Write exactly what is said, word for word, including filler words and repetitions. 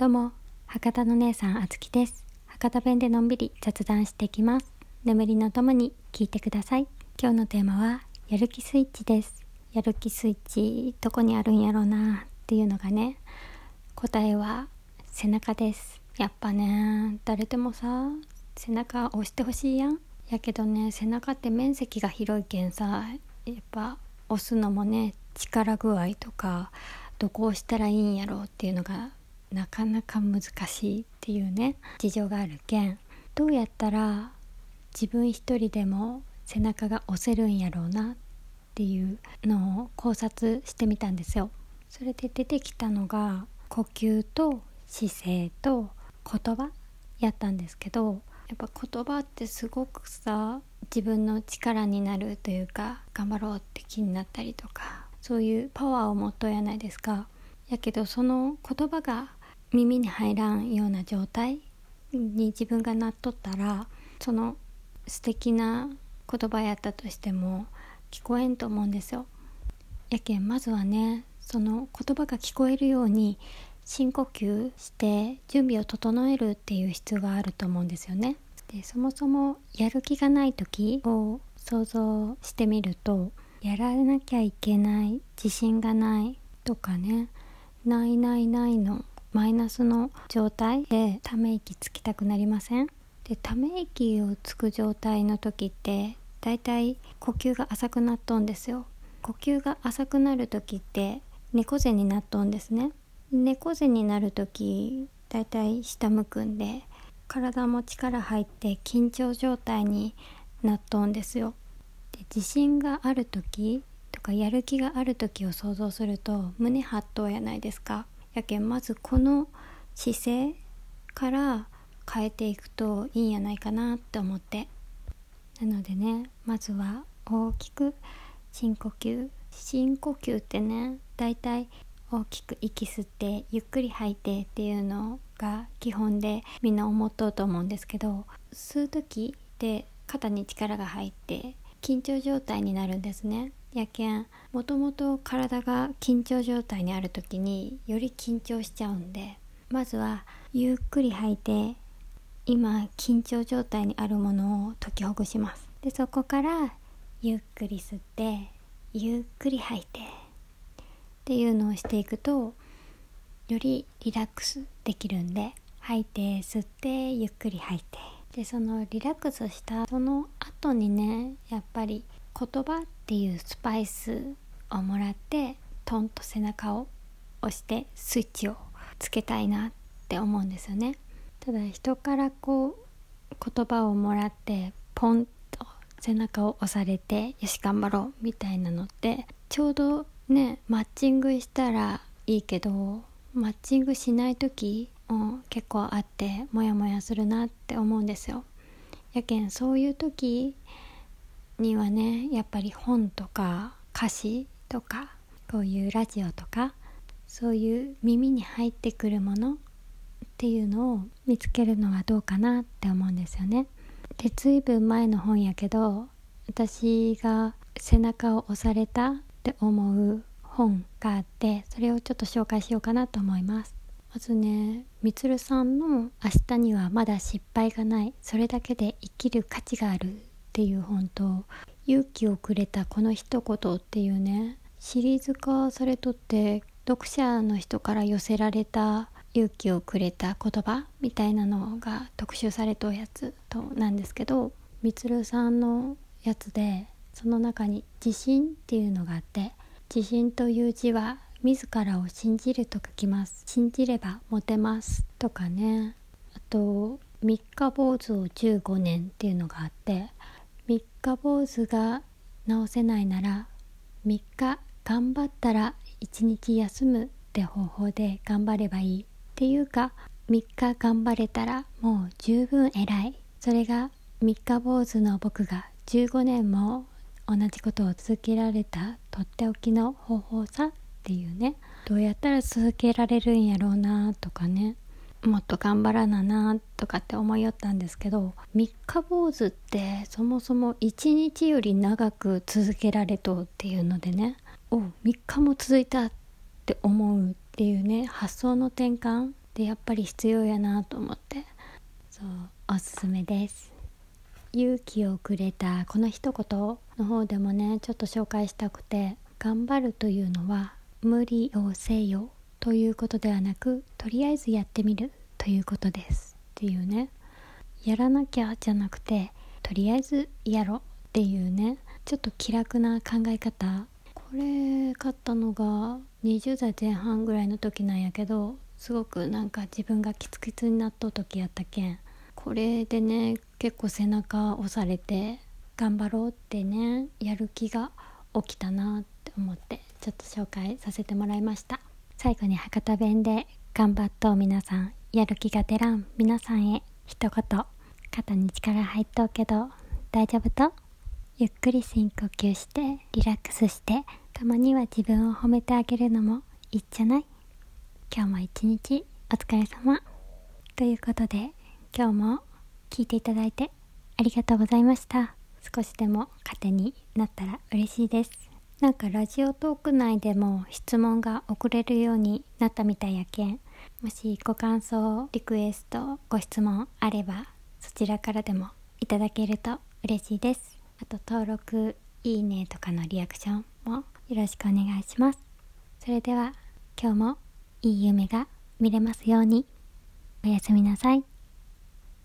どうも、博多の姉さんあつきです。博多弁でのんびり雑談してきます。眠りのともに聞いてください。今日のテーマはやる気スイッチです。やる気スイッチどこにあるんやろうなっていうのがね、答えは背中です。やっぱね、誰でもさ背中押してほしいやん。やけどね、背中って面積が広いけんさ、やっぱ押すのもね、力具合とかどこを押したらいいんやろうっていうのがなかなか難しいっていうね、事情があるけん、どうやったら自分一人でも背中が押せるんやろうなっていうのを考察してみたんですよ。それで出てきたのが呼吸と姿勢と言葉やったんですけど、やっぱ言葉ってすごくさ、自分の力になるというか、頑張ろうって気になったりとか、そういうパワーを持っとうやないですか。やけどその言葉が耳に入らんような状態に自分がなっとったら、その素敵な言葉やったとしても聞こえんと思うんですよ。やけんまずはね、その言葉が聞こえるように深呼吸して準備を整えるっていう必要があると思うんですよね。で、そもそもやる気がない時を想像してみると、やらなきゃいけない、自信がないとかね、ないないないのマイナスの状態でため息つきたくなりません？で、ため息をつく状態の時ってだいたい呼吸が浅くなっとんですよ。呼吸が浅くなる時って猫背になっとんですね。猫背になる時だいたい下向くんで、体も力入って緊張状態になっとんですよ。で、自信がある時とかやる気がある時を想像すると胸張っとうやないですか。やけんまずこの姿勢から変えていくといいんやないかなって思って、なのでね、まずは大きく深呼吸。深呼吸ってね、だいたい大きく息吸ってゆっくり吐いてっていうのが基本でみんな思っとうと思うんですけど、吸う時って肩に力が入って緊張状態になるんですね。やけんもともと体が緊張状態にある時により緊張しちゃうんで、まずはゆっくり吐いて今緊張状態にあるものを解きほぐします。で、そこからゆっくり吸ってゆっくり吐いてっていうのをしていくとよりリラックスできるんで、吐いて吸ってゆっくり吐いて、でそのリラックスしたその後にね、やっぱり言葉っていうスパイスをもらってトンと背中を押してスイッチをつけたいなって思うんですよね。ただ人からこう言葉をもらってポンと背中を押されてよし頑張ろうみたいなのって、ちょうどねマッチングしたらいいけどマッチングしない時も結構あってモヤモヤするなって思うんですよ。やけんそういう時にはね、やっぱり本とか歌詞とかこういうラジオとかそういう耳に入ってくるものっていうのを見つけるのはどうかなって思うんですよね。で、ずいぶん前の本やけど、私が背中を押されたって思う本があって、それをちょっと紹介しようかなと思います。まずね、みつるさんの明日にはまだ失敗がない、それだけで生きる価値があるっていう本と、勇気をくれたこの一言っていうね、シリーズ化されとって読者の人から寄せられた勇気をくれた言葉みたいなのが特集されたやつとなんですけど、みつるさんのやつでその中に自信っていうのがあって、自信という字は自らを信じると書きます、信じれば持てますとかね、あと三日坊主をじゅうごねんっていうのがあって、三日坊主が直せないならみっか頑張ったらいちにち休むって方法で頑張ればいいっていうか、みっか頑張れたらもう十分偉い、それがみっか坊主の僕がじゅうごねんも同じことを続けられたとっておきの方法さっていうね、どうやったら続けられるんやろうなとかね、もっと頑張らななとかって思いよったんですけど、三日坊主ってそもそも一日より長く続けられとっていうのでね、お、三日も続いたって思うっていうね、発想の転換でやっぱり必要やなと思って、そうおすすめです。勇気をくれたこの一言の方でもね、ちょっと紹介したくて、頑張るというのは無理をせよということではなく、とりあえずやってみるということですっていうね、やらなきゃじゃなくてとりあえずやろっていうね、ちょっと気楽な考え方。これ買ったのがにじゅうだいぜんはんぐらいの時なんやけど、すごくなんか自分がキツキツになった時やったけん、これでね結構背中押されて頑張ろうってね、やる気が起きたなって思って、ちょっと紹介させてもらいました。最後に博多弁で、頑張っとう皆さん、やる気が出らん皆さんへ一言。肩に力入っとうけど大丈夫と、ゆっくり深呼吸してリラックスして、たまには自分を褒めてあげるのもいいじゃない。今日も一日お疲れ様ということで、今日も聞いていただいてありがとうございました。少しでも糧になったら嬉しいです。なんかラジオトーク内でも質問が送れるようになったみたいやけん、もしご感想、リクエスト、ご質問あればそちらからでもいただけると嬉しいです。あと登録、いいねとかのリアクションもよろしくお願いします。それでは今日もいい夢が見れますように。おやすみなさい。